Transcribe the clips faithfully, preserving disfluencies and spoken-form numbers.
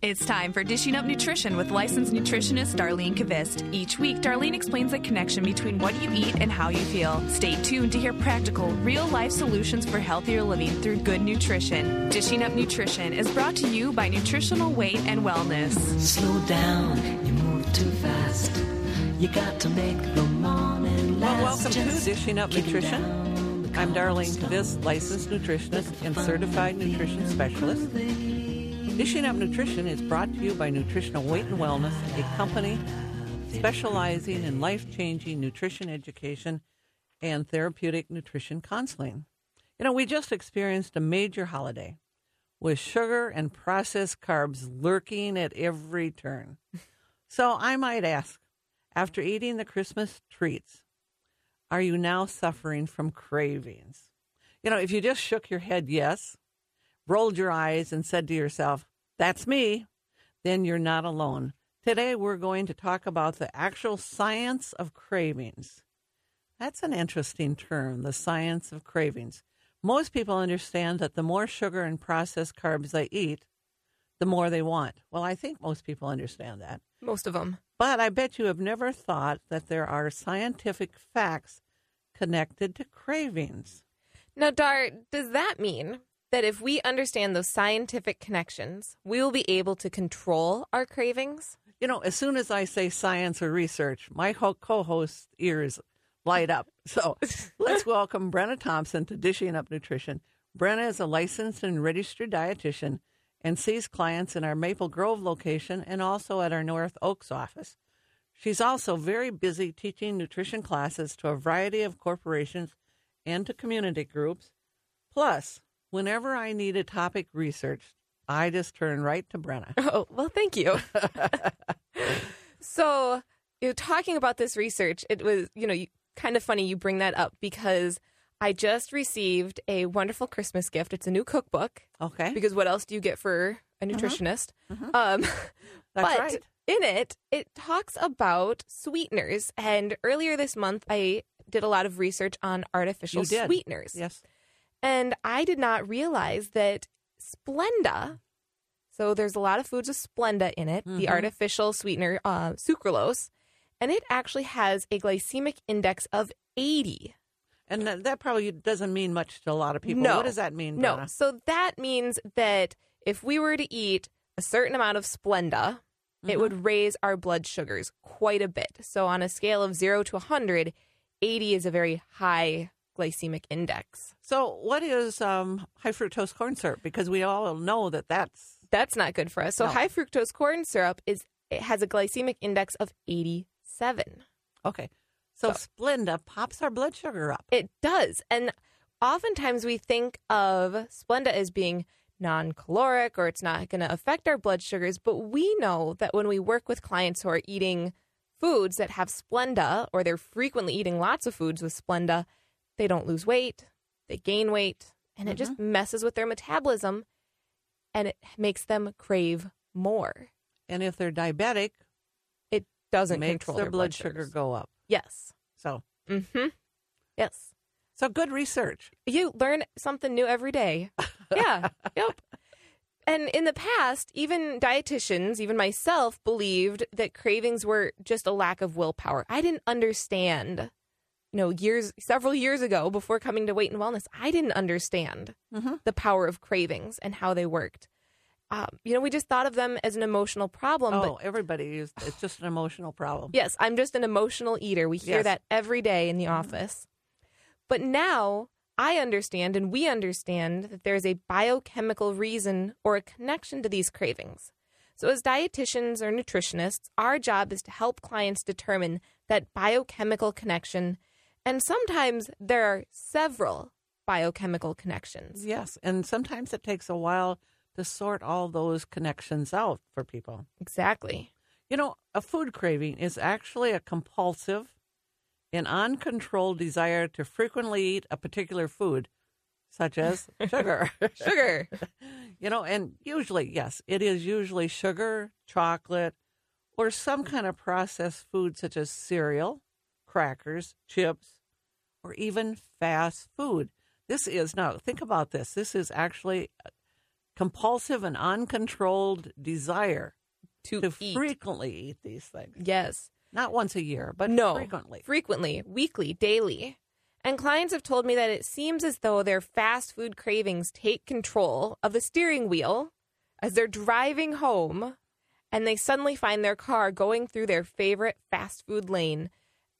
It's time for Dishing Up Nutrition with licensed nutritionist Darlene Kvist. Each week, Darlene explains the connection between what you eat and how you feel. Stay tuned to hear practical, real-life solutions for healthier living through good nutrition. Dishing Up Nutrition is brought to you by Nutritional Weight and Wellness. Slow down, you move too fast. You got to make the morning last. Well, welcome Just to Dishing Up Nutrition. I'm Darlene Kvist, licensed nutritionist and certified nutrition specialist. Dishing Up Nutrition is brought to you by Nutritional Weight and Wellness, a company specializing in life-changing nutrition education and therapeutic nutrition counseling. You know, we just experienced a major holiday with sugar and processed carbs lurking at every turn. So I might ask, after eating the Christmas treats, are you now suffering from cravings? You know, if you just shook your head yes, rolled your eyes and said to yourself, that's me, then you're not alone. Today, we're going to talk about the actual science of cravings. That's an interesting term, the science of cravings. Most people understand that the more sugar and processed carbs they eat, the more they want. Well, I think most people understand that. Most of them. But I bet you have never thought that there are scientific facts connected to cravings. Now, Dar, does that mean that if we understand those scientific connections, we will be able to control our cravings? You know, as soon as I say science or research, my co-host's ears light up. So let's welcome Brenna Thompson to Dishing Up Nutrition. Brenna is a licensed and registered dietitian and sees clients in our Maple Grove location and also at our North Oaks office. She's also very busy teaching nutrition classes to a variety of corporations and to community groups. Plus, whenever I need a topic researched, I just turn right to Brenna. Oh, well, thank you. So, you know, talking about this research, it was, you know, you, kind of funny you bring that up because I just received a wonderful Christmas gift. It's a new cookbook. Okay. Because what else do you get for a nutritionist? Mm-hmm. Mm-hmm. Um, That's but right. In it, it talks about sweeteners. And earlier this month, I did a lot of research on artificial sweeteners. Yes. And I did not realize that Splenda, so there's a lot of foods with Splenda in it, mm-hmm. the artificial sweetener, uh, sucralose, and it actually has a glycemic index of eighty. And that, that probably doesn't mean much to a lot of people. No. What does that mean, Donna? No, so that means that if we were to eat a certain amount of Splenda, mm-hmm. it would raise our blood sugars quite a bit. So on a scale of zero to one hundred, eighty is a very high glycemic index. So what is um, high fructose corn syrup? Because we all know that that's... That's not good for us. So no. High fructose corn syrup is it has a glycemic index of eighty-seven. Okay. So, so Splenda pops our blood sugar up. It does. And oftentimes we think of Splenda as being non-caloric or it's not going to affect our blood sugars. But we know that when we work with clients who are eating foods that have Splenda or they're frequently eating lots of foods with Splenda, they don't lose weight, they gain weight, and it mm-hmm. just messes with their metabolism, and it makes them crave more. And if they're diabetic, it doesn't makes control their, their blood sugars. sugar go up. Yes. So. Mm-hmm. Yes. So good research. You learn something new every day. Yeah. Yep. And in the past, even dietitians, even myself, believed that cravings were just a lack of willpower. I didn't understand. You know, years, several years ago, before coming to Weight and Wellness, I didn't understand mm-hmm. the power of cravings and how they worked. Um, you know, we just thought of them as an emotional problem. Oh, but, everybody used, it's just an emotional problem. Yes, I'm just an emotional eater. We hear yes. that every day in the mm-hmm. office. But now I understand and we understand that there's a biochemical reason or a connection to these cravings. So as dietitians or nutritionists, our job is to help clients determine that biochemical connection. And sometimes there are several biochemical connections. Yes, and sometimes it takes a while to sort all those connections out for people. Exactly. You know, a food craving is actually a compulsive and uncontrolled desire to frequently eat a particular food, such as sugar. Sugar. You know, and usually, yes, it is usually sugar, chocolate, or some kind of processed food such as cereal, crackers, chips, or even fast food. This is, now think about this. This is actually compulsive and uncontrolled desire to, to eat. frequently eat these things. Yes. Not once a year, but no, frequently. Frequently, weekly, daily. And clients have told me that it seems as though their fast food cravings take control of the steering wheel as they're driving home, and they suddenly find their car going through their favorite fast food lane.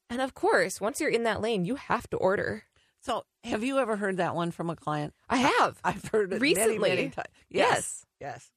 And of course, once you're in that lane, you have to order. So have you ever heard that one from a client? I have. I've heard it recently. Many, many times. Yes. Yes. Yes.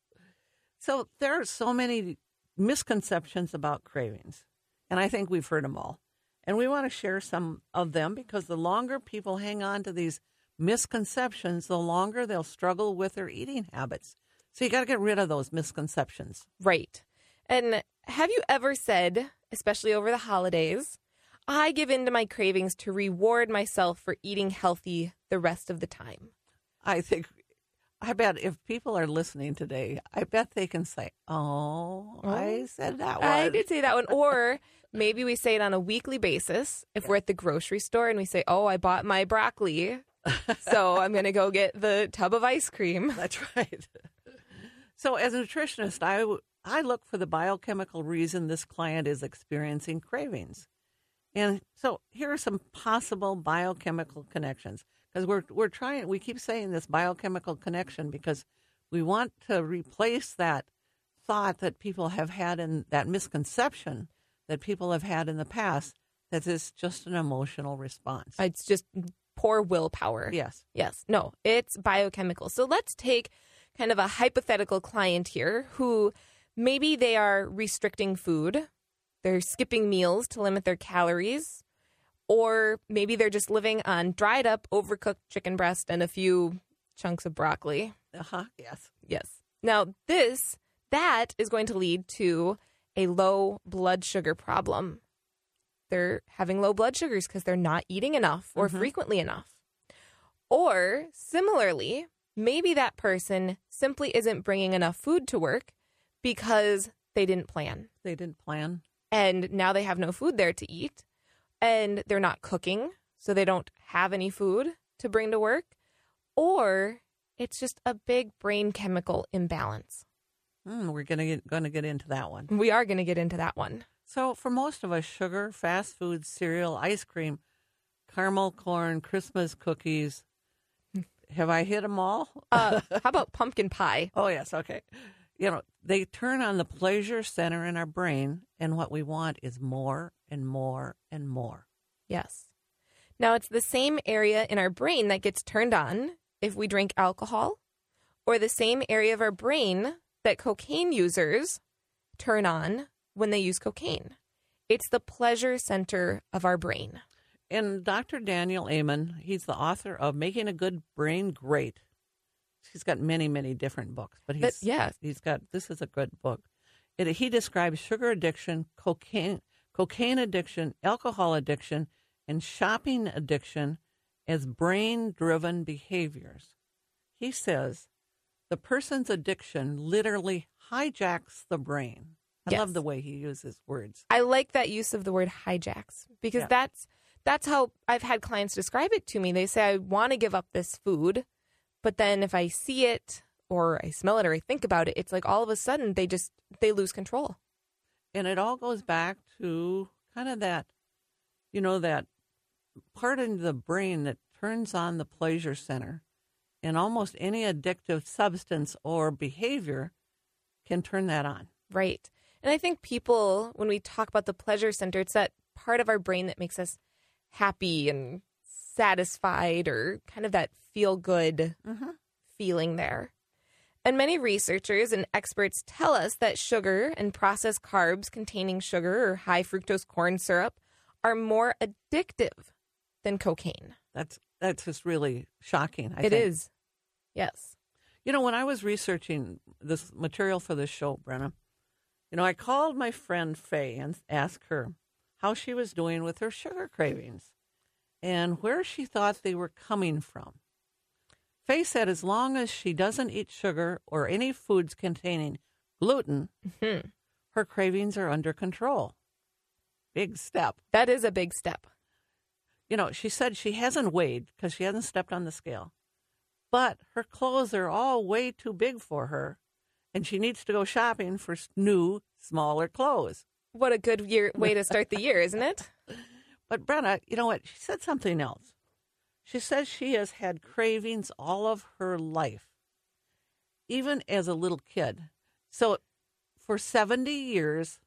So there are so many misconceptions about cravings, and I think we've heard them all. And we want to share some of them because the longer people hang on to these misconceptions, the longer they'll struggle with their eating habits. So you got to get rid of those misconceptions. Right. And have you ever said, especially over the holidays, I give in to my cravings to reward myself for eating healthy the rest of the time? I think, I bet if people are listening today, I bet they can say, oh, oh I said that one. I did say that one. Or maybe we say it on a weekly basis if yeah. we're at the grocery store and we say, oh, I bought my broccoli, so I'm going to go get the tub of ice cream. That's right. So as a nutritionist, I, I look for the biochemical reason this client is experiencing cravings. And so here are some possible biochemical connections, because we're we're trying, we keep saying this biochemical connection because we want to replace that thought that people have had in that misconception that people have had in the past that it's just an emotional response. It's just poor willpower. Yes. Yes. No, it's biochemical. So let's take kind of a hypothetical client here who maybe they are restricting food. They're skipping meals to limit their calories, or maybe they're just living on dried up, overcooked chicken breast and a few chunks of broccoli. Uh-huh. Yes. Yes. Now, this, that is going to lead to a low blood sugar problem. They're having low blood sugars because they're not eating enough or mm-hmm. frequently enough. Or similarly, maybe that person simply isn't bringing enough food to work because they didn't plan. They didn't plan. And now they have no food there to eat, and they're not cooking, so they don't have any food to bring to work. Or it's just a big brain chemical imbalance. Mm, we're gonna get, gonna get into that one. We are going to get into that one. So for most of us, sugar, fast food, cereal, ice cream, caramel corn, Christmas cookies. Have I hit them all? uh, how about pumpkin pie? Oh, yes. Okay. You know, they turn on the pleasure center in our brain, and what we want is more and more and more. Yes. Now, it's the same area in our brain that gets turned on if we drink alcohol, or the same area of our brain that cocaine users turn on when they use cocaine. It's the pleasure center of our brain. And Doctor Daniel Amen, he's the author of Making a Good Brain Great. He's got many, many different books, but he's but, yeah. he's got this is a good book. It, he describes sugar addiction, cocaine, cocaine addiction, alcohol addiction, and shopping addiction as brain-driven behaviors. He says the person's addiction literally hijacks the brain. I yes. love the way he uses words. I like that use of the word hijacks because yeah. that's that's how I've had clients describe it to me. They say, I want to give up this food. But then if I see it or I smell it or I think about it, it's like all of a sudden they just, they lose control. And it all goes back to kind of that, you know, that part in the brain that turns on the pleasure center. And almost any addictive substance or behavior can turn that on. Right. And I think people, when we talk about the pleasure center, it's that part of our brain that makes us happy and satisfied or kind of that feel-good mm-hmm. feeling there. And many researchers and experts tell us that sugar and processed carbs containing sugar or high fructose corn syrup are more addictive than cocaine. That's that's just really shocking, I it think. It is, yes. You know, when I was researching this material for this show, Brenna, you know, I called my friend Faye and asked her how she was doing with her sugar cravings and where she thought they were coming from. Faye said as long as she doesn't eat sugar or any foods containing gluten, mm-hmm. her cravings are under control. Big step. That is a big step. You know, she said she hasn't weighed because she hasn't stepped on the scale. but her clothes are all way too big for her, and she needs to go shopping for new, smaller clothes. What a good year, way to start the year, isn't it? But Brenna, you know what? She said something else. She says she has had cravings all of her life, even as a little kid. So for seventy years,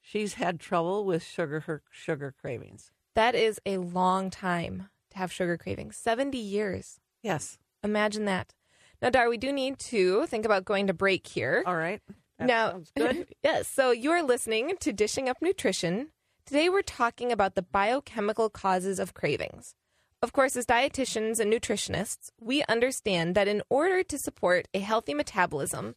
she's had trouble with sugar her sugar cravings. That is a long time to have sugar cravings. seventy years. Yes. Imagine that. Now, Dar, we do need to think about going to break here. All right. That now, sounds good. Yes. So you're listening to Dishing Up Nutrition. Today we're talking about the biochemical causes of cravings. Of course, as dietitians and nutritionists, we understand that in order to support a healthy metabolism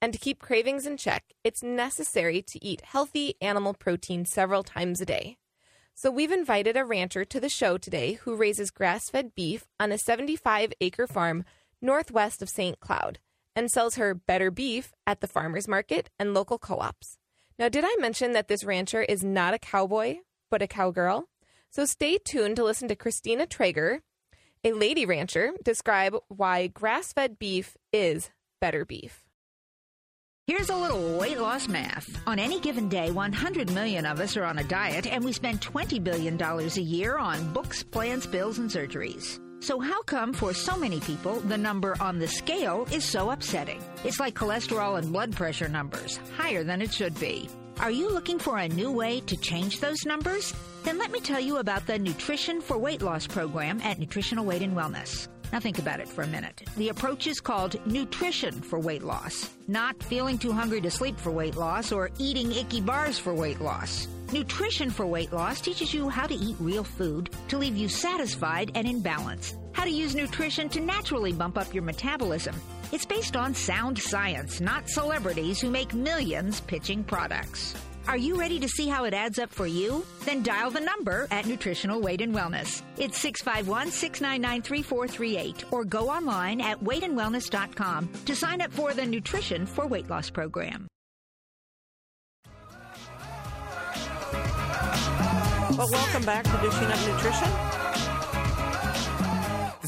and to keep cravings in check, it's necessary to eat healthy animal protein several times a day. So we've invited a rancher to the show today who raises grass-fed beef on a seventy-five acre farm northwest of Saint Cloud and sells her better beef at the farmer's market and local co-ops. Now, did I mention that this rancher is not a cowboy, but a cowgirl? So stay tuned to listen to Christina Traeger, a lady rancher, describe why grass-fed beef is better beef. Here's a little weight loss math. On any given day, one hundred million of us are on a diet, and we spend twenty billion dollars a year on books, plans, pills, and surgeries. So how come for so many people, the number on the scale is so upsetting? It's like cholesterol and blood pressure numbers, higher than it should be. Are you looking for a new way to change those numbers? Then let me tell you about the Nutrition for Weight Loss program at Nutritional Weight and Wellness. Now think about it for a minute. The approach is called nutrition for weight loss, not feeling too hungry to sleep for weight loss or eating icky bars for weight loss. Nutrition for weight loss teaches you how to eat real food to leave you satisfied and in balance, how to use nutrition to naturally bump up your metabolism. It's based on sound science, not celebrities who make millions pitching products. Are you ready to see how it adds up for you? Then dial the number at Nutritional Weight and Wellness. It's six five one, six nine nine, three four three eight or go online at weight and wellness dot com to sign up for the Nutrition for Weight Loss program. Well, welcome back to Dishing Up Nutrition.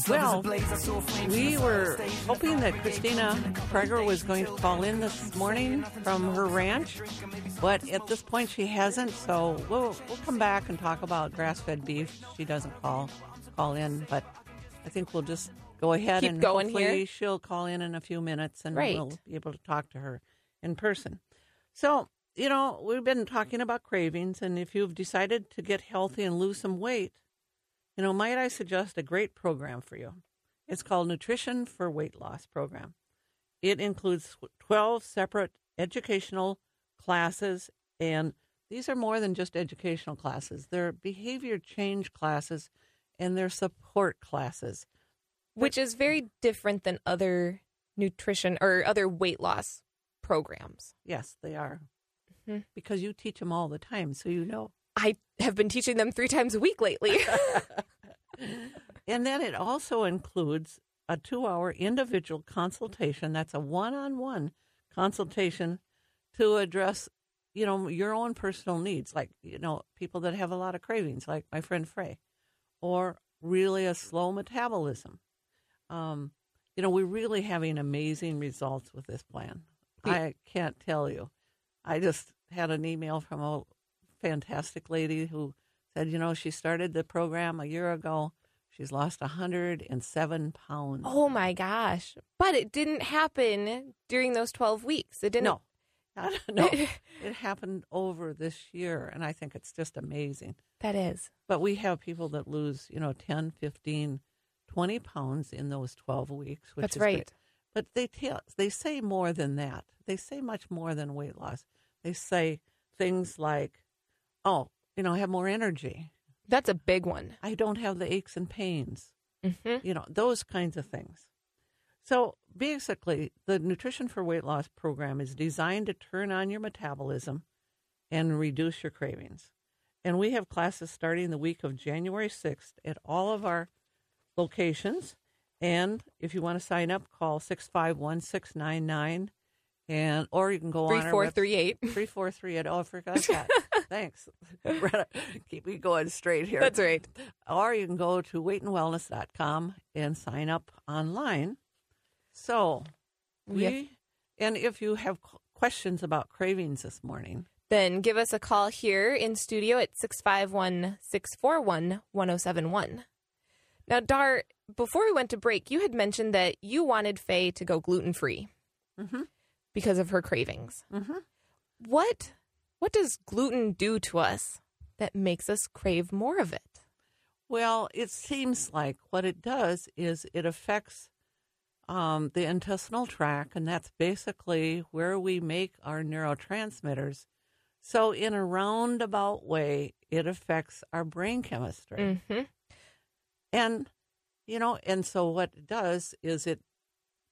Well, we were hoping that Christina Traeger was going to call in this morning from her ranch, but at this point she hasn't, so we'll, we'll come back and talk about grass-fed beef. She doesn't call call in, but I think we'll just go ahead Keep and going hopefully here. She'll call in in a few minutes, and right. we'll be able to talk to her in person. So, you know, we've been talking about cravings, and if you've decided to get healthy and lose some weight, you know, might I suggest a great program for you. It's called Nutrition for Weight Loss Program. It includes twelve separate educational classes, and these are more than just educational classes. They're behavior change classes, and they're support classes. Which is very different than other nutrition or other weight loss programs. Yes, they are. Mm-hmm. Because you teach them all the time, so you know. I have been teaching them three times a week lately. And then it also includes a two-hour individual consultation. That's a one-on-one consultation to address, you know, your own personal needs, like, you know, people that have a lot of cravings, like my friend Frey, or really a slow metabolism. Um, you know, we're really having amazing results with this plan. Yeah. I can't tell you. I just had an email from a fantastic lady who said, you know, she started the program a year ago. She's lost one hundred seven pounds. Oh, my gosh. But it didn't happen during those twelve weeks. It didn't. No. No, it happened over this year, and I think it's just amazing. That is. But we have people that lose, you know, ten, fifteen, twenty pounds in those twelve weeks. Which That's is right. Great. But they tell, they say more than that. They say much more than weight loss. They say things like, oh, you know, I have more energy. That's a big one. I don't have the aches and pains. Mm-hmm. You know, those kinds of things. So basically, the Nutrition for Weight Loss program is designed to turn on your metabolism and reduce your cravings. And we have classes starting the week of January sixth at all of our locations. And if you want to sign up, call six five one, six nine nine, and or you can go on three four three eight. three four three eight. Oh, I forgot that. Thanks. Keep me going straight here. That's right. Or you can go to weight and wellness dot com and sign up online. So we, yes. and if you have questions about cravings this morning, then give us a call here in studio at six five one, six four one, one oh seven one. Now, Dar, before we went to break, you had mentioned that you wanted Faye to go gluten-free mm-hmm. because of her cravings. Mm-hmm. What what does gluten do to us that makes us crave more of it? Well, it seems like what it does is it affects um, the intestinal tract, and that's basically where we make our neurotransmitters. So in a roundabout way, it affects our brain chemistry. Mm-hmm. And, you know, and so what it does is it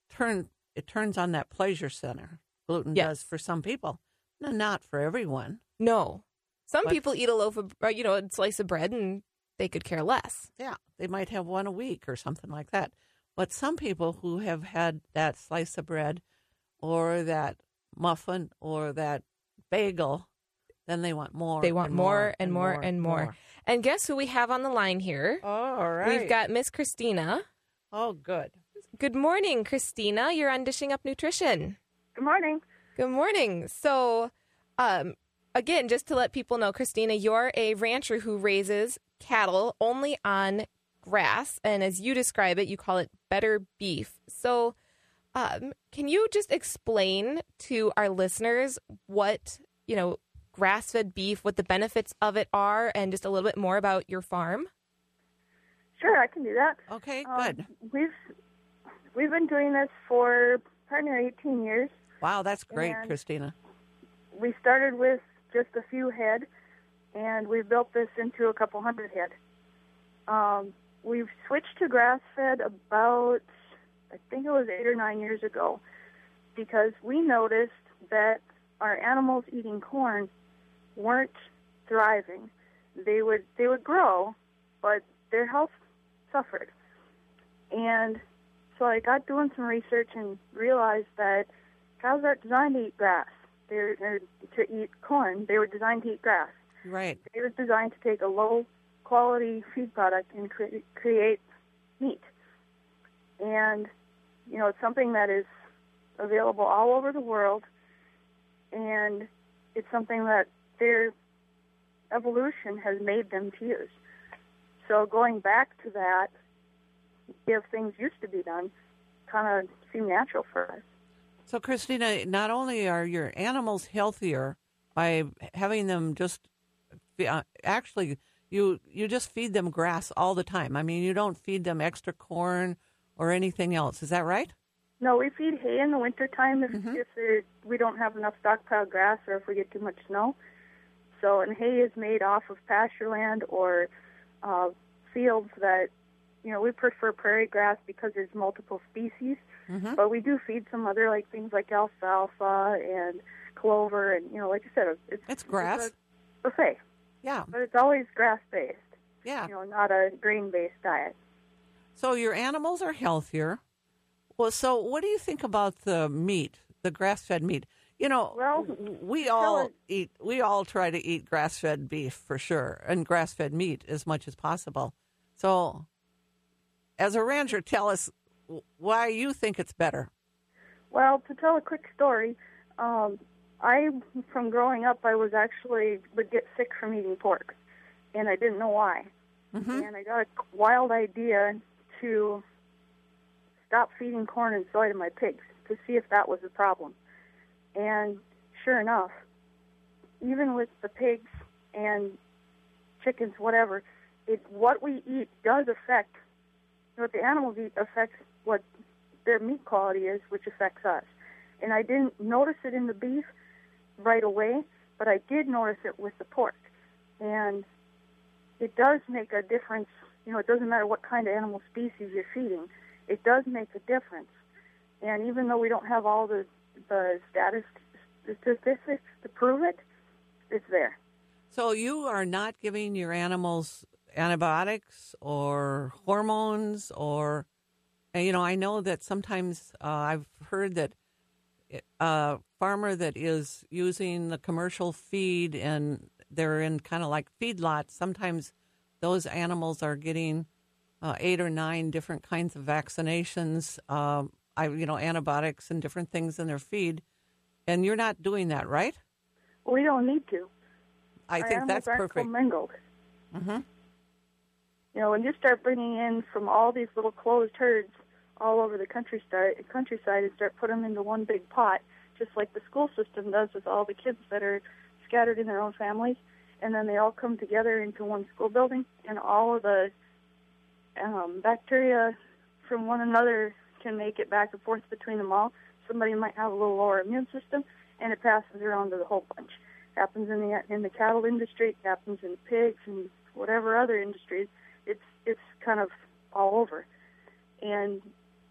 turn, it turns on that pleasure center. Gluten yes. does for some people. No, not for everyone. No. Some but, people eat a loaf of, or, you know, a slice of bread and they could care less. Yeah. They might have one a week or something like that. But some people who have had that slice of bread or that muffin or that bagel, then they want more. They want more and more and more, more and more. And guess who we have on the line here? Oh, all right. We've got Miss Christina. Oh, good. Good morning, Christina. You're on Dishing Up Nutrition. Good morning. Good morning. So, um, again, just to let people know, Christina, you're a rancher who raises cattle only on grass. And as you describe it, you call it better beef. So um, can you just explain to our listeners what, you know, grass-fed beef, what the benefits of it are, and just a little bit more about your farm? Sure, I can do that. Okay, um, good. We've we've been doing this for partner eighteen years. Wow, that's great, and Christina. We started with just a few head, and we've built this into a couple hundred head. Um, we've switched to grass-fed about, I think it was eight or nine years ago, because we noticed that our animals eating corn weren't thriving. They would they would grow, but their health suffered. And so I got doing some research and realized that cows aren't designed to eat grass. They're, they're to eat corn. They were designed to eat grass. Right. They were designed to take a low-quality feed product and cre- create meat. And, you know, it's something that is available all over the world, and it's something that their evolution has made them to use. So going back to that, if things used to be done, kind of seemed natural for us. So, Christina, not only are your animals healthier by having them just uh, actually, you you just feed them grass all the time. I mean, you don't feed them extra corn or anything else. Is that right? No, we feed hay in the wintertime if, mm-hmm. if we don't have enough stockpile grass or if we get too much snow. So, and hay is made off of pasture land or uh, fields that, you know, we prefer prairie grass because there's multiple species. Mm-hmm. But we do feed some other like things like alfalfa and clover and, you know, like I said, it's, it's grass. It's a buffet. Yeah. But it's always grass-based. Yeah. You know, not a grain-based diet. So your animals are healthier. Well, so what do you think about the meat, the grass-fed meat? You know, well, we all eat, we all try to eat grass-fed beef for sure, and grass-fed meat as much as possible. So, as a rancher, tell us why you think it's better. Well, to tell a quick story, um, I, from growing up, I was actually would get sick from eating pork, and I didn't know why. Mm-hmm. And I got a wild idea to stop feeding corn and soy to my pigs to see if that was a problem. And sure enough, even with the pigs and chickens, whatever, it, what we eat does affect, what the animals eat affects what their meat quality is, which affects us. And I didn't notice it in the beef right away, but I did notice it with the pork. And it does make a difference. You know, it doesn't matter what kind of animal species you're feeding. It does make a difference. And even though we don't have all the, the status, the statistics to prove it, it's there. So you are not giving your animals antibiotics or hormones or, you know, I know that sometimes uh, I've heard that a farmer that is using the commercial feed and they're in kind of like feedlots, sometimes those animals are getting Uh, eight or nine different kinds of vaccinations um, I, you know, antibiotics and different things in their feed. And you're not doing that, right? We don't need to. I Our think that's perfect. Mingled. Mm-hmm. You know, when you start bringing in from all these little closed herds all over the countryside, countryside and start putting them into one big pot, just like the school system does with all the kids that are scattered in their own families, and then they all come together into one school building, and all of the um, bacteria from one another can make it back and forth between them all. Somebody might have a little lower immune system, and it passes around to the whole bunch. It happens in the in the cattle industry. It happens in pigs and whatever other industries. It's it's kind of all over, and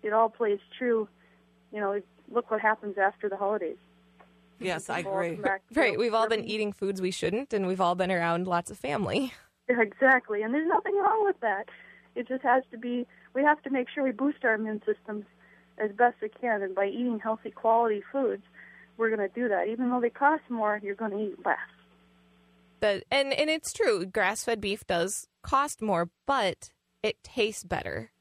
it all plays true. You know, look what happens after the holidays. Yes, I agree. Right, we've all been eating foods we shouldn't, and we've all been around lots of family. Exactly, and there's nothing wrong with that. It just has to be, we have to make sure we boost our immune systems as best we can, and by eating healthy, quality foods, we're going to do that. Even though they cost more, you're going to eat less. But, and, and it's true, grass-fed beef does cost more, but it tastes better.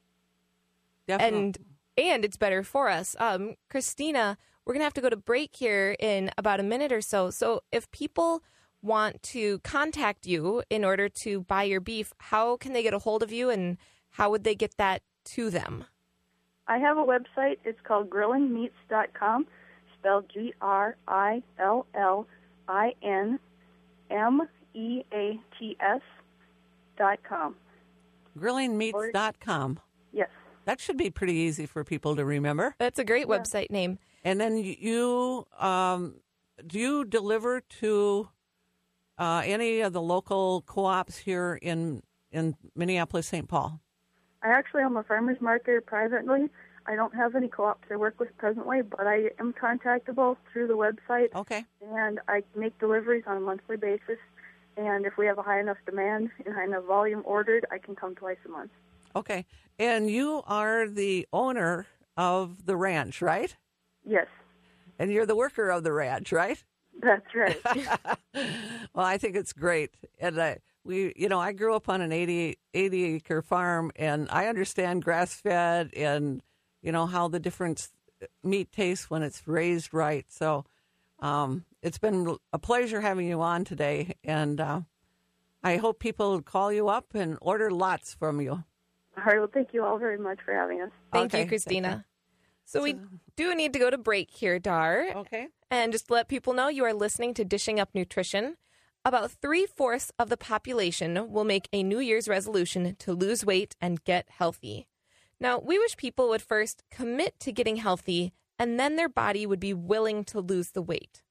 Definitely. And, and it's better for us. Um, Christina, we're going to have to go to break here in about a minute or so. So if people want to contact you in order to buy your beef, how can they get a hold of you, and how would they get that to them? I have a website. It's called grilling meats dot com, spelled G R I L L I N M E A T S dot com. grilling meats dot com. Yes. That should be pretty easy for people to remember. That's a great website yeah. name. And then you, um, do you deliver to uh, any of the local co-ops here in, in Minneapolis, Saint Paul? I actually am a farmer's marketer privately. I don't have any co-ops I work with presently, but I am contactable through the website. Okay. And I make deliveries on a monthly basis. And if we have a high enough demand and high enough volume ordered, I can come twice a month. Okay. And you are the owner of the ranch, right? Yes. And you're the worker of the ranch, right? That's right. Well, I think it's great. And I, we, you know, I grew up on an eighty, eighty acre farm, and I understand grass-fed and, you know, how the different meat tastes when it's raised right. So um, it's been a pleasure having you on today, and uh, I hope people call you up and order lots from you. All right. Well, thank you all very much for having us. Thank okay, you, Christina. Thank you. So we do need to go to break here, Dar. Okay. And just to let people know, you are listening to Dishing Up Nutrition. About three-fourths of the population will make a New Year's resolution to lose weight and get healthy. Now, we wish people would first commit to getting healthy, and then their body would be willing to lose the weight.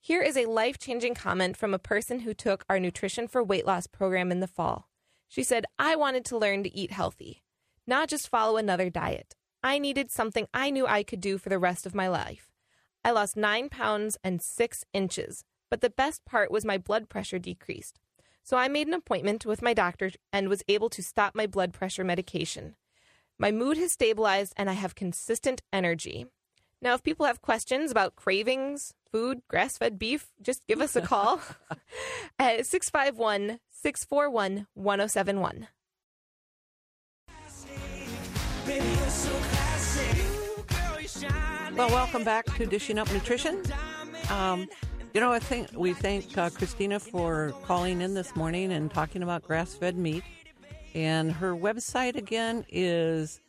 Here is a life-changing comment from a person who took our Nutrition for Weight Loss program in the fall. She said, I wanted to learn to eat healthy, not just follow another diet. I needed something I knew I could do for the rest of my life. I lost nine pounds and six inches, but the best part was my blood pressure decreased. So I made an appointment with my doctor and was able to stop my blood pressure medication. My mood has stabilized and I have consistent energy. Now, if people have questions about cravings, food, grass-fed beef, just give us a call at six five one, six four one, one oh seven one. Well, welcome back to Dishing Up Nutrition. Um, you know, I think we thank uh, Christina for calling in this morning and talking about grass-fed meat. And her website, again, is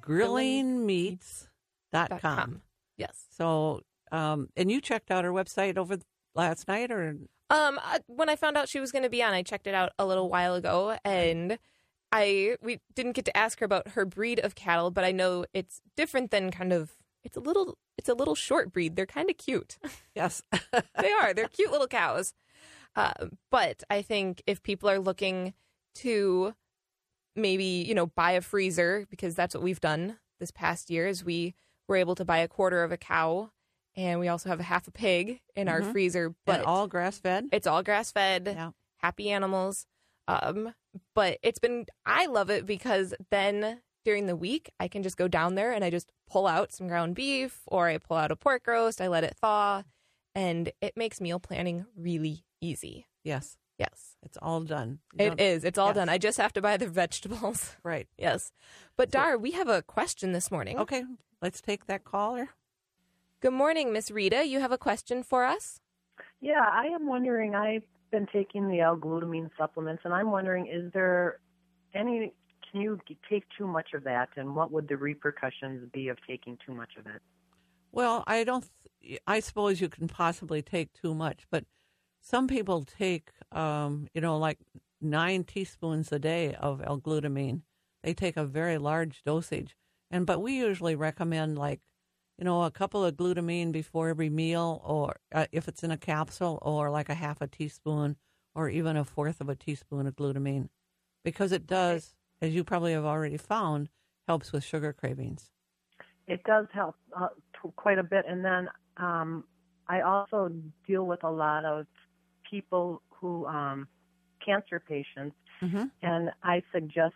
grilling meats dot com. Yes. So, um, and you checked out her website over last night? or? Um, when I found out she was going to be on, I checked it out a little while ago, and I we didn't get to ask her about her breed of cattle, but I know it's different than kind of... It's a little it's a little short breed. They're kind of cute. Yes. They are. They're cute little cows. Uh, but I think if people are looking to maybe, you know, buy a freezer, because that's what we've done this past year, is we were able to buy a quarter of a cow, and we also have a half a pig in mm-hmm. our freezer. But and all grass-fed? It's all grass-fed. Yeah. Happy animals. Um, but it's been, I love it because then... During the week, I can just go down there and I just pull out some ground beef, or I pull out a pork roast. I let it thaw, and it makes meal planning really easy. Yes. Yes. It's all done. You it is. It's all yes. done. I just have to buy the vegetables. Right. Yes. But Dar, we have a question this morning. Okay. Let's take that caller. Good morning, Miss Rita. You have a question for us? Yeah, I am wondering, I've been taking the L-glutamine supplements, and I'm wondering, is there any, can you take too much of that, and what would the repercussions be of taking too much of it? Well, I don't, th- I suppose you can possibly take too much, but some people take, um, you know, like nine teaspoons a day of L-glutamine. They take a very large dosage. And but we usually recommend like, you know, a couple of glutamine before every meal, or uh, if it's in a capsule, or like a half a teaspoon, or even a fourth of a teaspoon of glutamine, because it does, as you probably have already found, helps with sugar cravings. It does help uh, quite a bit. And then um, I also deal with a lot of people who, um, cancer patients, mm-hmm. and I suggest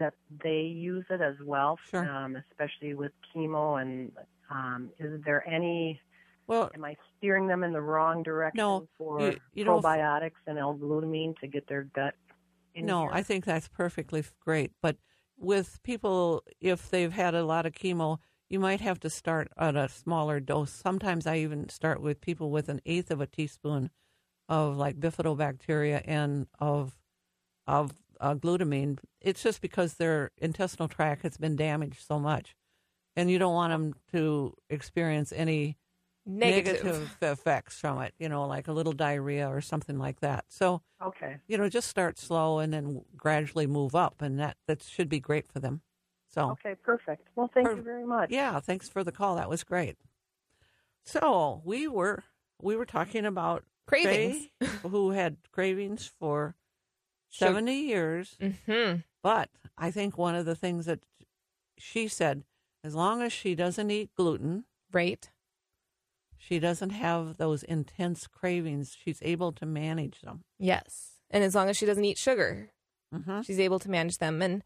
that they use it as well, sure. um, especially with chemo. And um, is there any, well, am I steering them in the wrong direction no, for you, you probiotics and L-glutamine to get their gut in No, here? I think that's perfectly great. But with people, if they've had a lot of chemo, you might have to start at a smaller dose. Sometimes I even start with people with an eighth of a teaspoon of like bifidobacteria and of of uh, glutamine. It's just because their intestinal tract has been damaged so much, and you don't want them to experience any negative, negative effects from it, you know, like a little diarrhea or something like that. So, okay, you know, just start slow and then gradually move up, and that, that should be great for them. So, okay, perfect. Well, thank per- you very much. Yeah, thanks for the call. That was great. So we were we were talking about cravings. Faye, who had cravings for seventy years. Mm-hmm. But I think one of the things that she said, as long as she doesn't eat gluten, right, she doesn't have those intense cravings. She's able to manage them. Yes. And as long as she doesn't eat sugar, mm-hmm. she's able to manage them. And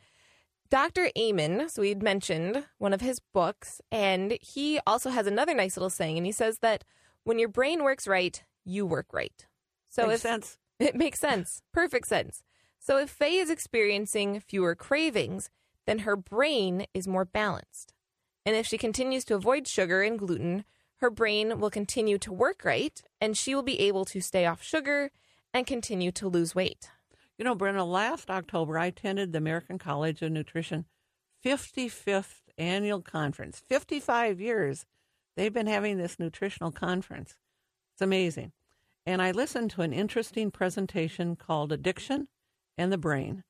Doctor Amen, so we'd mentioned one of his books, and he also has another nice little saying, and he says that when your brain works right, you work right. So makes if, sense. It makes sense. Perfect sense. So if Faye is experiencing fewer cravings, then her brain is more balanced. And if she continues to avoid sugar and gluten, her brain will continue to work right, and she will be able to stay off sugar and continue to lose weight. You know, Brenna, last October, I attended the American College of Nutrition fifty-fifth annual conference. fifty-five years they've been having this nutritional conference. It's amazing. And I listened to an interesting presentation called Addiction and the Brain,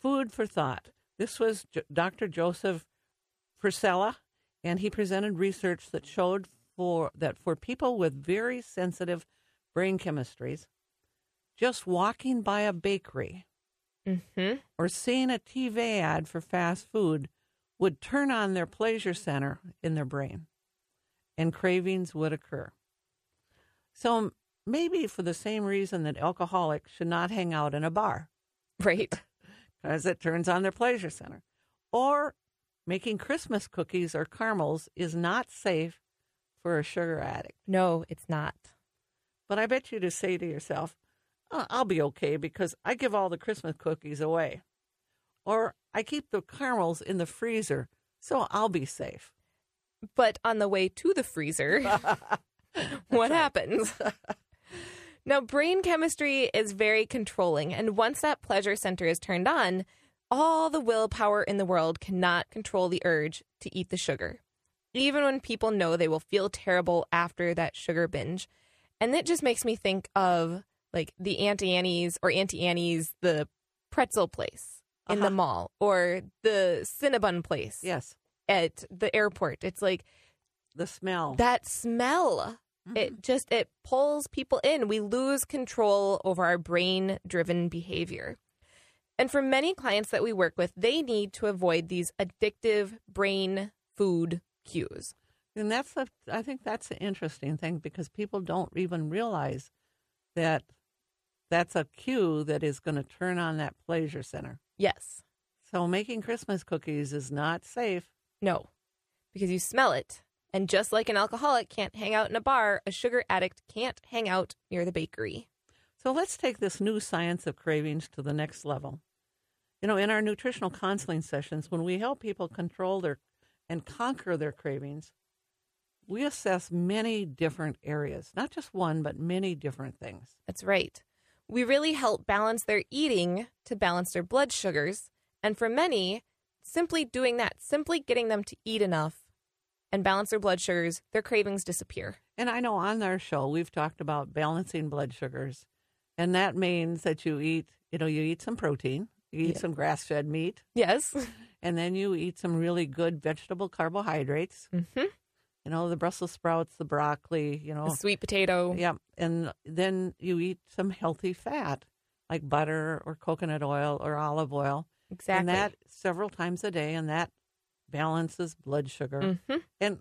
Food for Thought. This was Doctor Joseph Priscilla, and he presented research that showed for that for people with very sensitive brain chemistries, just walking by a bakery mm-hmm. or seeing a T V ad for fast food would turn on their pleasure center in their brain, and cravings would occur. So maybe for the same reason that alcoholics should not hang out in a bar. Right. Because it turns on their pleasure center. Or making Christmas cookies or caramels is not safe for a sugar addict. No, it's not. But I bet you to say to yourself, oh, I'll be okay because I give all the Christmas cookies away. Or I keep the caramels in the freezer, so I'll be safe. But on the way to the freezer... what happens? Now, brain chemistry is very controlling, and once that pleasure center is turned on, all the willpower in the world cannot control the urge to eat the sugar, even when people know they will feel terrible after that sugar binge. And that just makes me think of, like, the Auntie Annie's or Auntie Annie's, the pretzel place in uh-huh. the mall, or the Cinnabon place yes. at the airport. It's like... the smell. That smell. Mm-hmm. It just, it pulls people in. We lose control over our brain-driven behavior. And for many clients that we work with, they need to avoid these addictive brain food cues. And that's, a, I think that's the interesting thing, because people don't even realize that that's a cue that is going to turn on that pleasure center. Yes. So making Christmas cookies is not safe. No, because you smell it. And just like an alcoholic can't hang out in a bar, a sugar addict can't hang out near the bakery. So let's take this new science of cravings to the next level. You know, in our nutritional counseling sessions, when we help people control their and conquer their cravings, we assess many different areas, not just one, but many different things. That's right. We really help balance their eating to balance their blood sugars. And for many, simply doing that, simply getting them to eat enough and balance their blood sugars, their cravings disappear. And I know on our show, we've talked about balancing blood sugars. And that means that you eat, you know, you eat some protein, you eat yeah. some grass-fed meat. Yes. And then you eat some really good vegetable carbohydrates. Mm-hmm. You know, the Brussels sprouts, the broccoli, you know. The sweet potato. Yeah. And then you eat some healthy fat, like butter or coconut oil or olive oil. Exactly. And that several times a day, and that balances blood sugar. Mm-hmm. And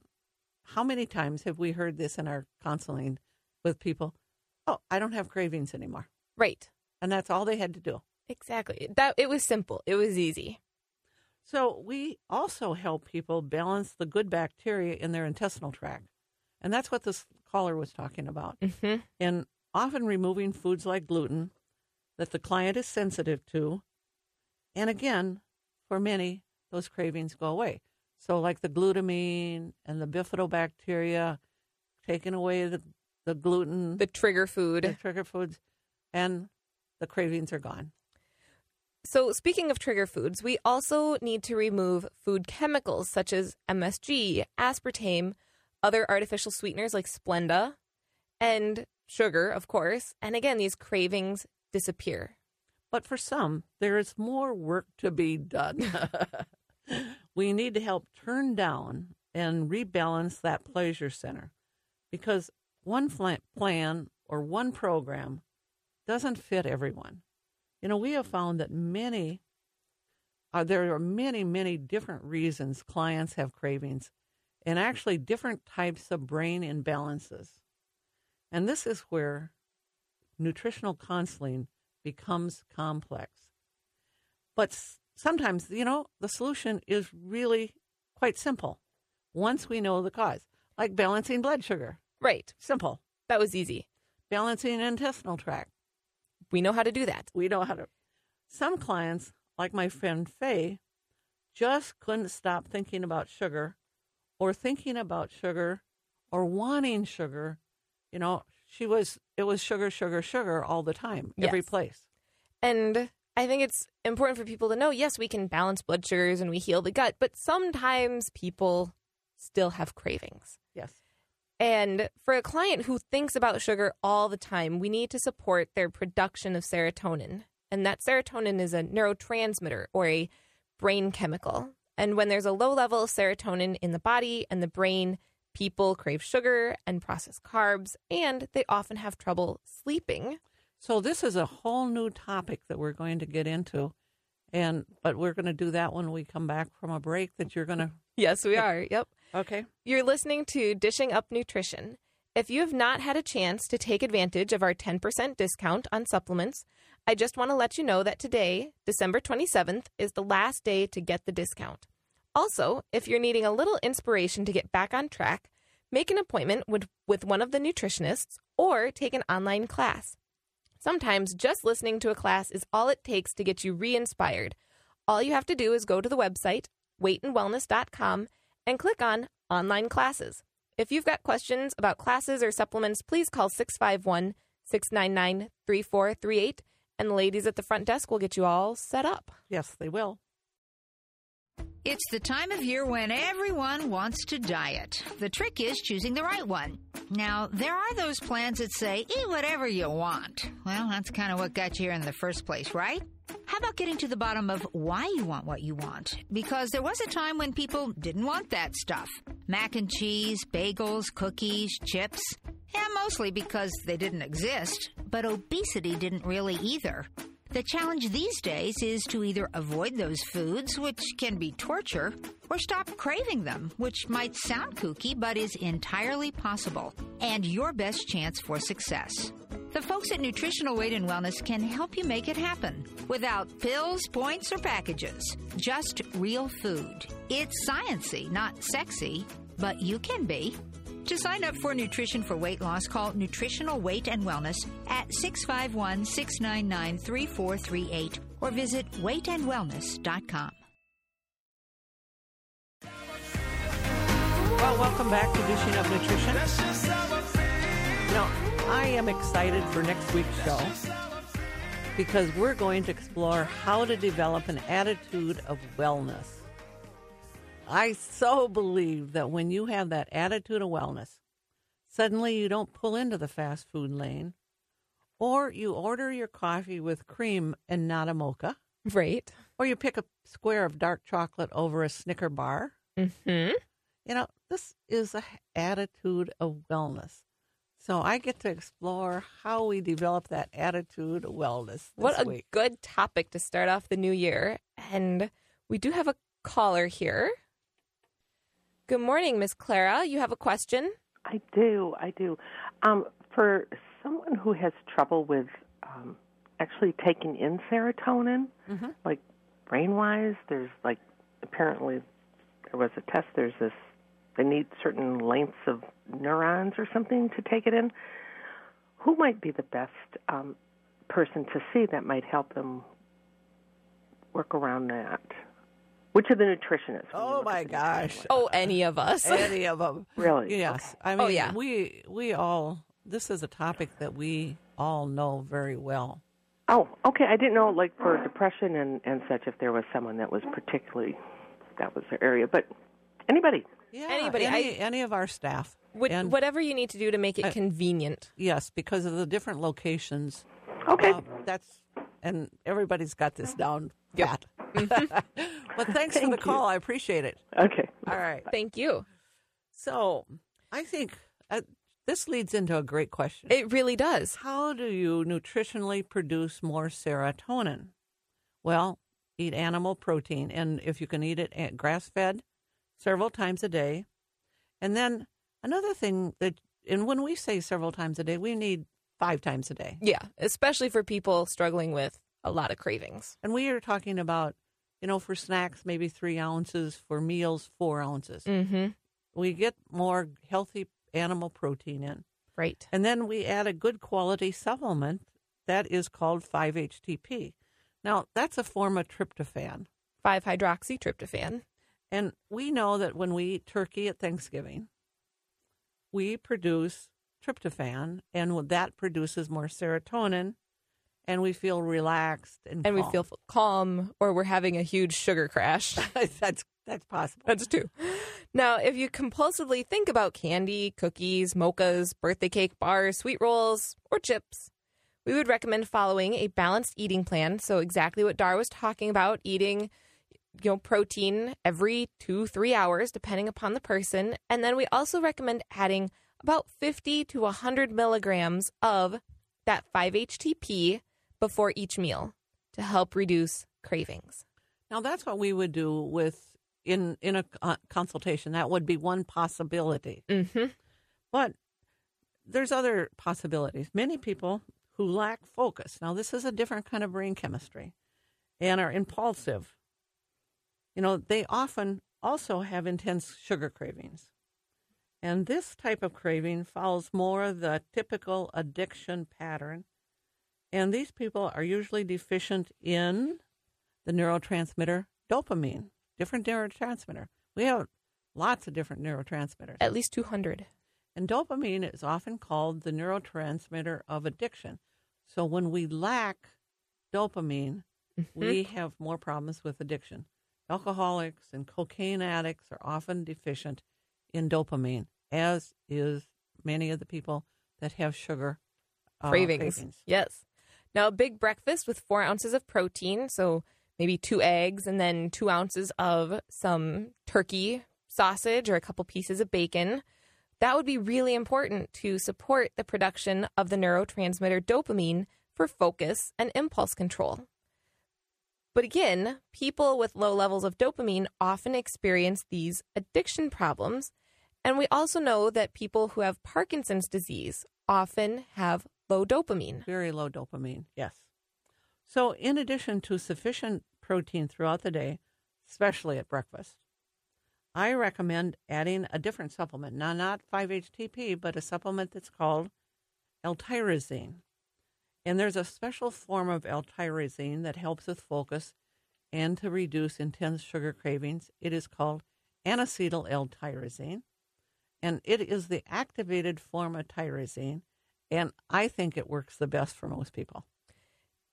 how many times have we heard this in our counseling with people? Oh, I don't have cravings anymore. Right. And that's all they had to do. Exactly. That it was simple. It was easy. So we also help people balance the good bacteria in their intestinal tract. And that's what this caller was talking about. Mm-hmm. And often removing foods like gluten that the client is sensitive to. And again, for many, those cravings go away. So like the glutamine and the bifidobacteria, taking away the, the gluten. The trigger food. The trigger foods. And the cravings are gone. So speaking of trigger foods, we also need to remove food chemicals such as M S G, aspartame, other artificial sweeteners like Splenda, and sugar, of course. And again, these cravings disappear. But for some, there is more work to be done. We need to help turn down and rebalance that pleasure center, because one plan or one program doesn't fit everyone. You know, we have found that many, uh, there are many, many different reasons clients have cravings, and actually different types of brain imbalances. And this is where nutritional counseling becomes complex. But sometimes, you know, the solution is really quite simple once we know the cause, like balancing blood sugar. Right. Simple. That was easy. Balancing intestinal tract. We know how to do that. We know how to. Some clients, like my friend Faye, just couldn't stop thinking about sugar or thinking about sugar or wanting sugar. You know, she was, it was sugar, sugar, sugar all the time, yes. every place. And I think it's important for people to know, yes, we can balance blood sugars and we heal the gut, but sometimes people still have cravings. Yes. And for a client who thinks about sugar all the time, we need to support their production of serotonin. And that serotonin is a neurotransmitter or a brain chemical. And when there's a low level of serotonin in the body and the brain, people crave sugar and processed carbs, and they often have trouble sleeping. So this is a whole new topic that we're going to get into. And but we're going to do that when we come back from a break that you're going to... Yes, we are. Yep. Okay. You're listening to Dishing Up Nutrition. If you have not had a chance to take advantage of our ten percent discount on supplements, I just want to let you know that today, December twenty-seventh, is the last day to get the discount. Also, if you're needing a little inspiration to get back on track, make an appointment with, with one of the nutritionists or take an online class. Sometimes just listening to a class is all it takes to get you re-inspired. All you have to do is go to the website, weight and wellness dot com, and click on Online Classes. If you've got questions about classes or supplements, please call six five one, six nine nine, three four three eight, and the ladies at the front desk will get you all set up. Yes, they will. It's the time of year when everyone wants to diet. The trick is choosing the right one. Now, there are those plans that say, eat whatever you want. Well, that's kind of what got you here in the first place, right? How about getting to the bottom of why you want what you want? Because there was a time when people didn't want that stuff. Mac and cheese, bagels, cookies, chips. Yeah, mostly because they didn't exist. But obesity didn't really either. The challenge these days is to either avoid those foods, which can be torture, or stop craving them, which might sound kooky, but is entirely possible, and your best chance for success. The folks at Nutritional Weight and Wellness can help you make it happen without pills, points, or packages. Just real food. It's sciencey, not sexy, but you can be. To sign up for Nutrition for Weight Loss, call Nutritional Weight and Wellness at six five one, six nine nine, three four three eight or visit weight and wellness dot com. Well, welcome back to Dishing Up Nutrition. Now, I am excited for next week's show because we're going to explore how to develop an attitude of wellness. I so believe that when you have that attitude of wellness, suddenly you don't pull into the fast food lane, or you order your coffee with cream and not a mocha. Right. Or you pick a square of dark chocolate over a Snicker bar. Mm-hmm. You know, this is an attitude of wellness. So I get to explore how we develop that attitude of wellness this what a week. Good topic to start off the new year. And we do have a caller here. Good morning, Miss Clara. You have a question? I do. I do. Um, for someone who has trouble with um, actually taking in serotonin, mm-hmm. like brain-wise, there's like apparently there was a test, there's this, they need certain lengths of neurons or something to take it in. Who might be the best um, person to see that might help them work around that? Which of the nutritionists? Oh, my gosh. Oh, any of us. Any of them. Really? Yes. Okay. I mean, oh, yeah. we, we all, this is a topic that we all know very well. Oh, okay. I didn't know, like, for depression and, and such, if there was someone that was particularly, that was their area. But anybody. Yeah, anybody. Any, I, any of our staff. Would, and, whatever you need to do to make it uh, convenient. Yes, because of the different locations. Okay. Uh, that's, and everybody's got this down pat. Yep. But thanks Thank for the call. You. I appreciate it. Okay. All right. Bye. Thank you. So I think uh, this leads into a great question. It really does. How do you nutritionally produce more serotonin? Well, eat animal protein. And if you can eat it grass-fed several times a day. And then another thing that, and when we say several times a day, we need five times a day. Yeah, especially for people struggling with a lot of cravings. And we are talking about, you know, for snacks, maybe three ounces, for meals, four ounces. Mm-hmm. We get more healthy animal protein in. Right. And then we add a good quality supplement that is called five H T P. Now, that's a form of tryptophan. five hydroxy tryptophan. And we know that when we eat turkey at Thanksgiving, we produce tryptophan, and that produces more serotonin. And we feel relaxed and And calm. we feel calm, or we're having a huge sugar crash. that's that's possible. That's true. Now, if you compulsively think about candy, cookies, mochas, birthday cake, bars, sweet rolls, or chips, we would recommend following a balanced eating plan. So exactly what Dar was talking about, eating you know, protein every two, three hours, depending upon the person. And then we also recommend adding about fifty to one hundred milligrams of that five H T P before each meal to help reduce cravings. Now, that's what we would do with in, in a uh, consultation. That would be one possibility. Mm-hmm. But there's other possibilities. Many people who lack focus. Now, this is a different kind of brain chemistry and are impulsive. You know, they often also have intense sugar cravings. And this type of craving follows more the typical addiction pattern. And these people are usually deficient in the neurotransmitter dopamine, different neurotransmitter. We have lots of different neurotransmitters. At least two hundred. And dopamine is often called the neurotransmitter of addiction. So when we lack dopamine, mm-hmm. we have more problems with addiction. Alcoholics and cocaine addicts are often deficient in dopamine, as is many of the people that have sugar uh, cravings. cravings. Yes. Now, a big breakfast with four ounces of protein, so maybe two eggs and then two ounces of some turkey sausage or a couple pieces of bacon. That would be really important to support the production of the neurotransmitter dopamine for focus and impulse control. But again, people with low levels of dopamine often experience these addiction problems. And we also know that people who have Parkinson's disease often have low dopamine. Very low dopamine, yes. So in addition to sufficient protein throughout the day, especially at breakfast, I recommend adding a different supplement. Now, not five H T P, but a supplement that's called L-tyrosine. And there's a special form of L-tyrosine that helps with focus and to reduce intense sugar cravings. It is called N-acetyl L-tyrosine. and it is the activated form of tyrosine, and I think it works the best for most people.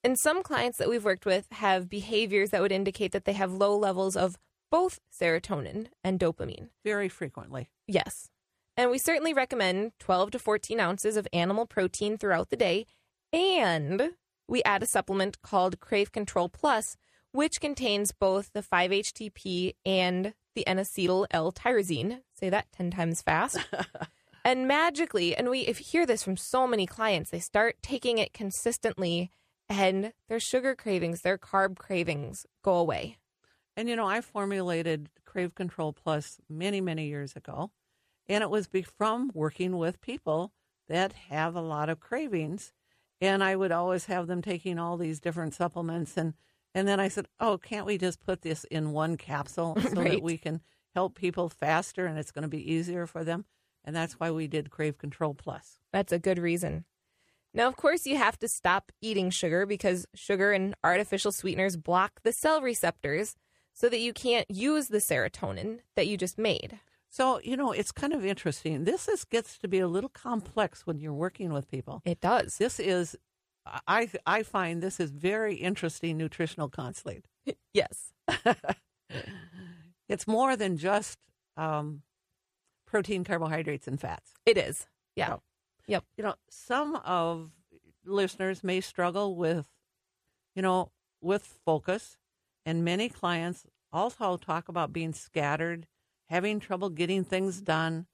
And some clients that we've worked with have behaviors that would indicate that they have low levels of both serotonin and dopamine. Very frequently. Yes. And we certainly recommend twelve to fourteen ounces of animal protein throughout the day. And we add a supplement called Crave Control Plus, which contains both the five H T P and the N-acetyl L-tyrosine. Say that ten times fast. And magically, and we if you hear this from so many clients, they start taking it consistently and their sugar cravings, their carb cravings go away. And, you know, I formulated Crave Control Plus many, many years ago. And it was from working with people that have a lot of cravings. And I would always have them taking all these different supplements. And, and then I said, oh, can't we just put this in one capsule so right. that we can help people faster and it's going to be easier for them? And that's why we did Crave Control Plus. That's a good reason. Now, of course, you have to stop eating sugar because sugar and artificial sweeteners block the cell receptors so that you can't use the serotonin that you just made. So, you know, it's kind of interesting. This is, gets to be a little complex when you're working with people. It does. This is, I I find this is very interesting nutritional counseling. Yes. It's more than just um, protein, carbohydrates, and fats. It is. Yeah. So, yep. You know, some of listeners may struggle with, you know, with focus. And many clients also talk about being scattered, having trouble getting things done,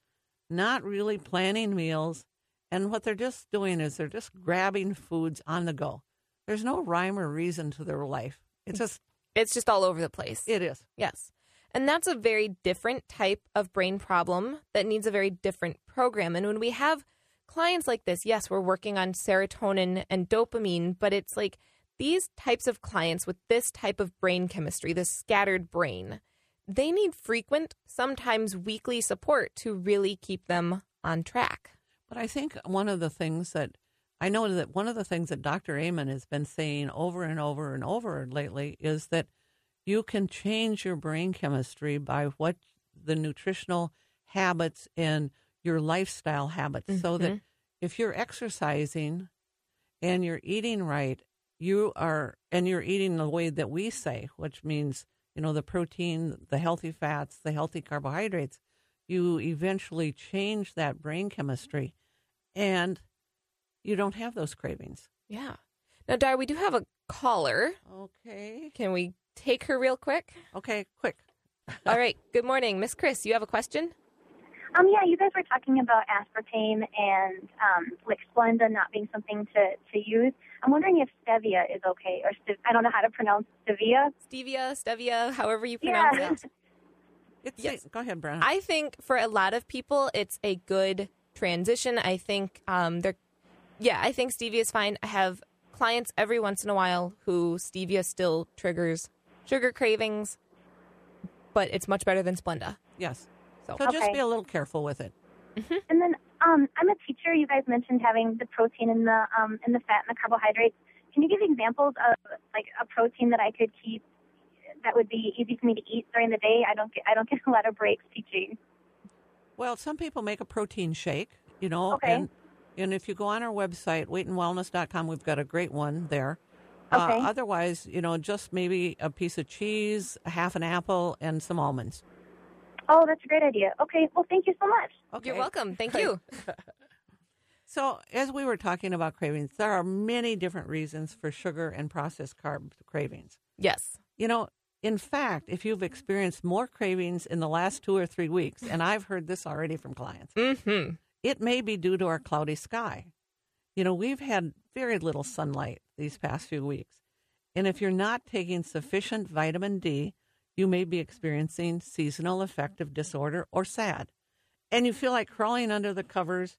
not really planning meals. And what they're just doing is they're just grabbing foods on the go. There's no rhyme or reason to their life. It's just it's just all over the place. It is. Yes. And that's a very different type of brain problem that needs a very different program. And when we have clients like this, yes, we're working on serotonin and dopamine, but it's like these types of clients with this type of brain chemistry, this scattered brain, they need frequent, sometimes weekly support to really keep them on track. But I think one of the things that I know that one of the things that Doctor Amen has been saying over and over and over lately is that you can change your brain chemistry by what the nutritional habits and your lifestyle habits. Mm-hmm. So that if you're exercising and you're eating right, you are, and you're eating the way that we say, which means, you know, the protein, the healthy fats, the healthy carbohydrates, you eventually change that brain chemistry and you don't have those cravings. Yeah. Now, Dar, we do have a caller. Okay. Can we take her real quick? Okay, quick. All right. Good morning. Miss Chris, you have a question? Um, yeah, you guys were talking about aspartame and um, like Splenda not being something to, to use. I'm wondering if Stevia is okay, or Ste- I don't know how to pronounce Stevia. Stevia, Stevia, however you pronounce yeah. it. It's yes. Go ahead, Brenna. I think for a lot of people, it's a good transition. I think um, they're, yeah, I think Stevia is fine. I have clients every once in a while who Stevia still triggers sugar cravings, but it's much better than Splenda. Yes. So, so okay. Just be a little careful with it. Mm-hmm. And then um, I'm a teacher. You guys mentioned having the protein and the um, and the fat and the carbohydrates. Can you give examples of like a protein that I could keep that would be easy for me to eat during the day? I don't get I don't get a lot of breaks teaching. Well, some people make a protein shake, you know. Okay. And and if you go on our website weight and wellness dot com, we've got a great one there. Okay. Uh, otherwise, you know, just maybe a piece of cheese, a half an apple, and some almonds. Oh, that's a great idea. Okay. Well, thank you so much. Okay. You're welcome. Thank you. So as we were talking about cravings, there are many different reasons for sugar and processed carb cravings. Yes. You know, in fact, if you've experienced more cravings in the last two or three weeks, and I've heard this already from clients, mm-hmm. it may be due to our cloudy sky. You know, we've had very little sunlight these past few weeks. And if you're not taking sufficient vitamin D, you may be experiencing seasonal affective disorder or SAD. And you feel like crawling under the covers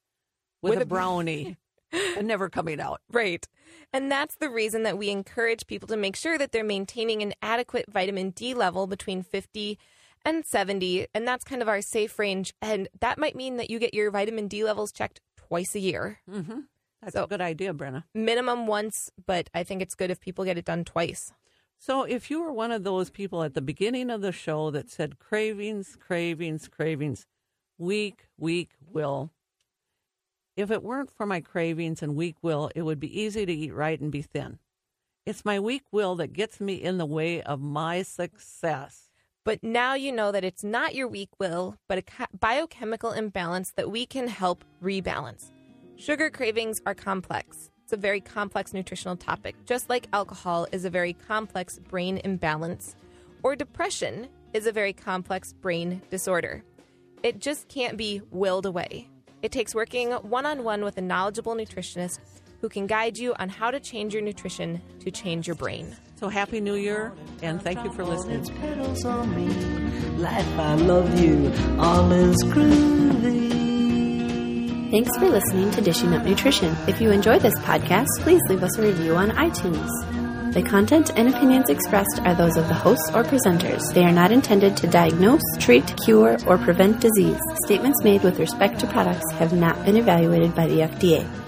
with, with a brownie and never coming out. Right. And that's the reason that we encourage people to make sure that they're maintaining an adequate vitamin D level between fifty and seventy. And that's kind of our safe range. And that might mean that you get your vitamin D levels checked twice a year. Mm-hmm. That's so, a good idea, Brenna. Minimum once, but I think it's good if people get it done twice. So if you were one of those people at the beginning of the show that said cravings, cravings, cravings, weak, weak will. If it weren't for my cravings and weak will, it would be easy to eat right and be thin. It's my weak will that gets me in the way of my success. But now you know that it's not your weak will, but a biochemical imbalance that we can help rebalance. Sugar cravings are complex. It's a very complex nutritional topic, just like alcohol is a very complex brain imbalance, or depression is a very complex brain disorder. It just can't be willed away. It takes working one-on-one with a knowledgeable nutritionist who can guide you on how to change your nutrition to change your brain. So happy new year, and thank you for listening. Its petals on me. Life, I love you. All is groovy. Thanks for listening to Dishing Up Nutrition. If you enjoy this podcast, please leave us a review on iTunes. The content and opinions expressed are those of the hosts or presenters. They are not intended to diagnose, treat, cure, or prevent disease. Statements made with respect to products have not been evaluated by the F D A.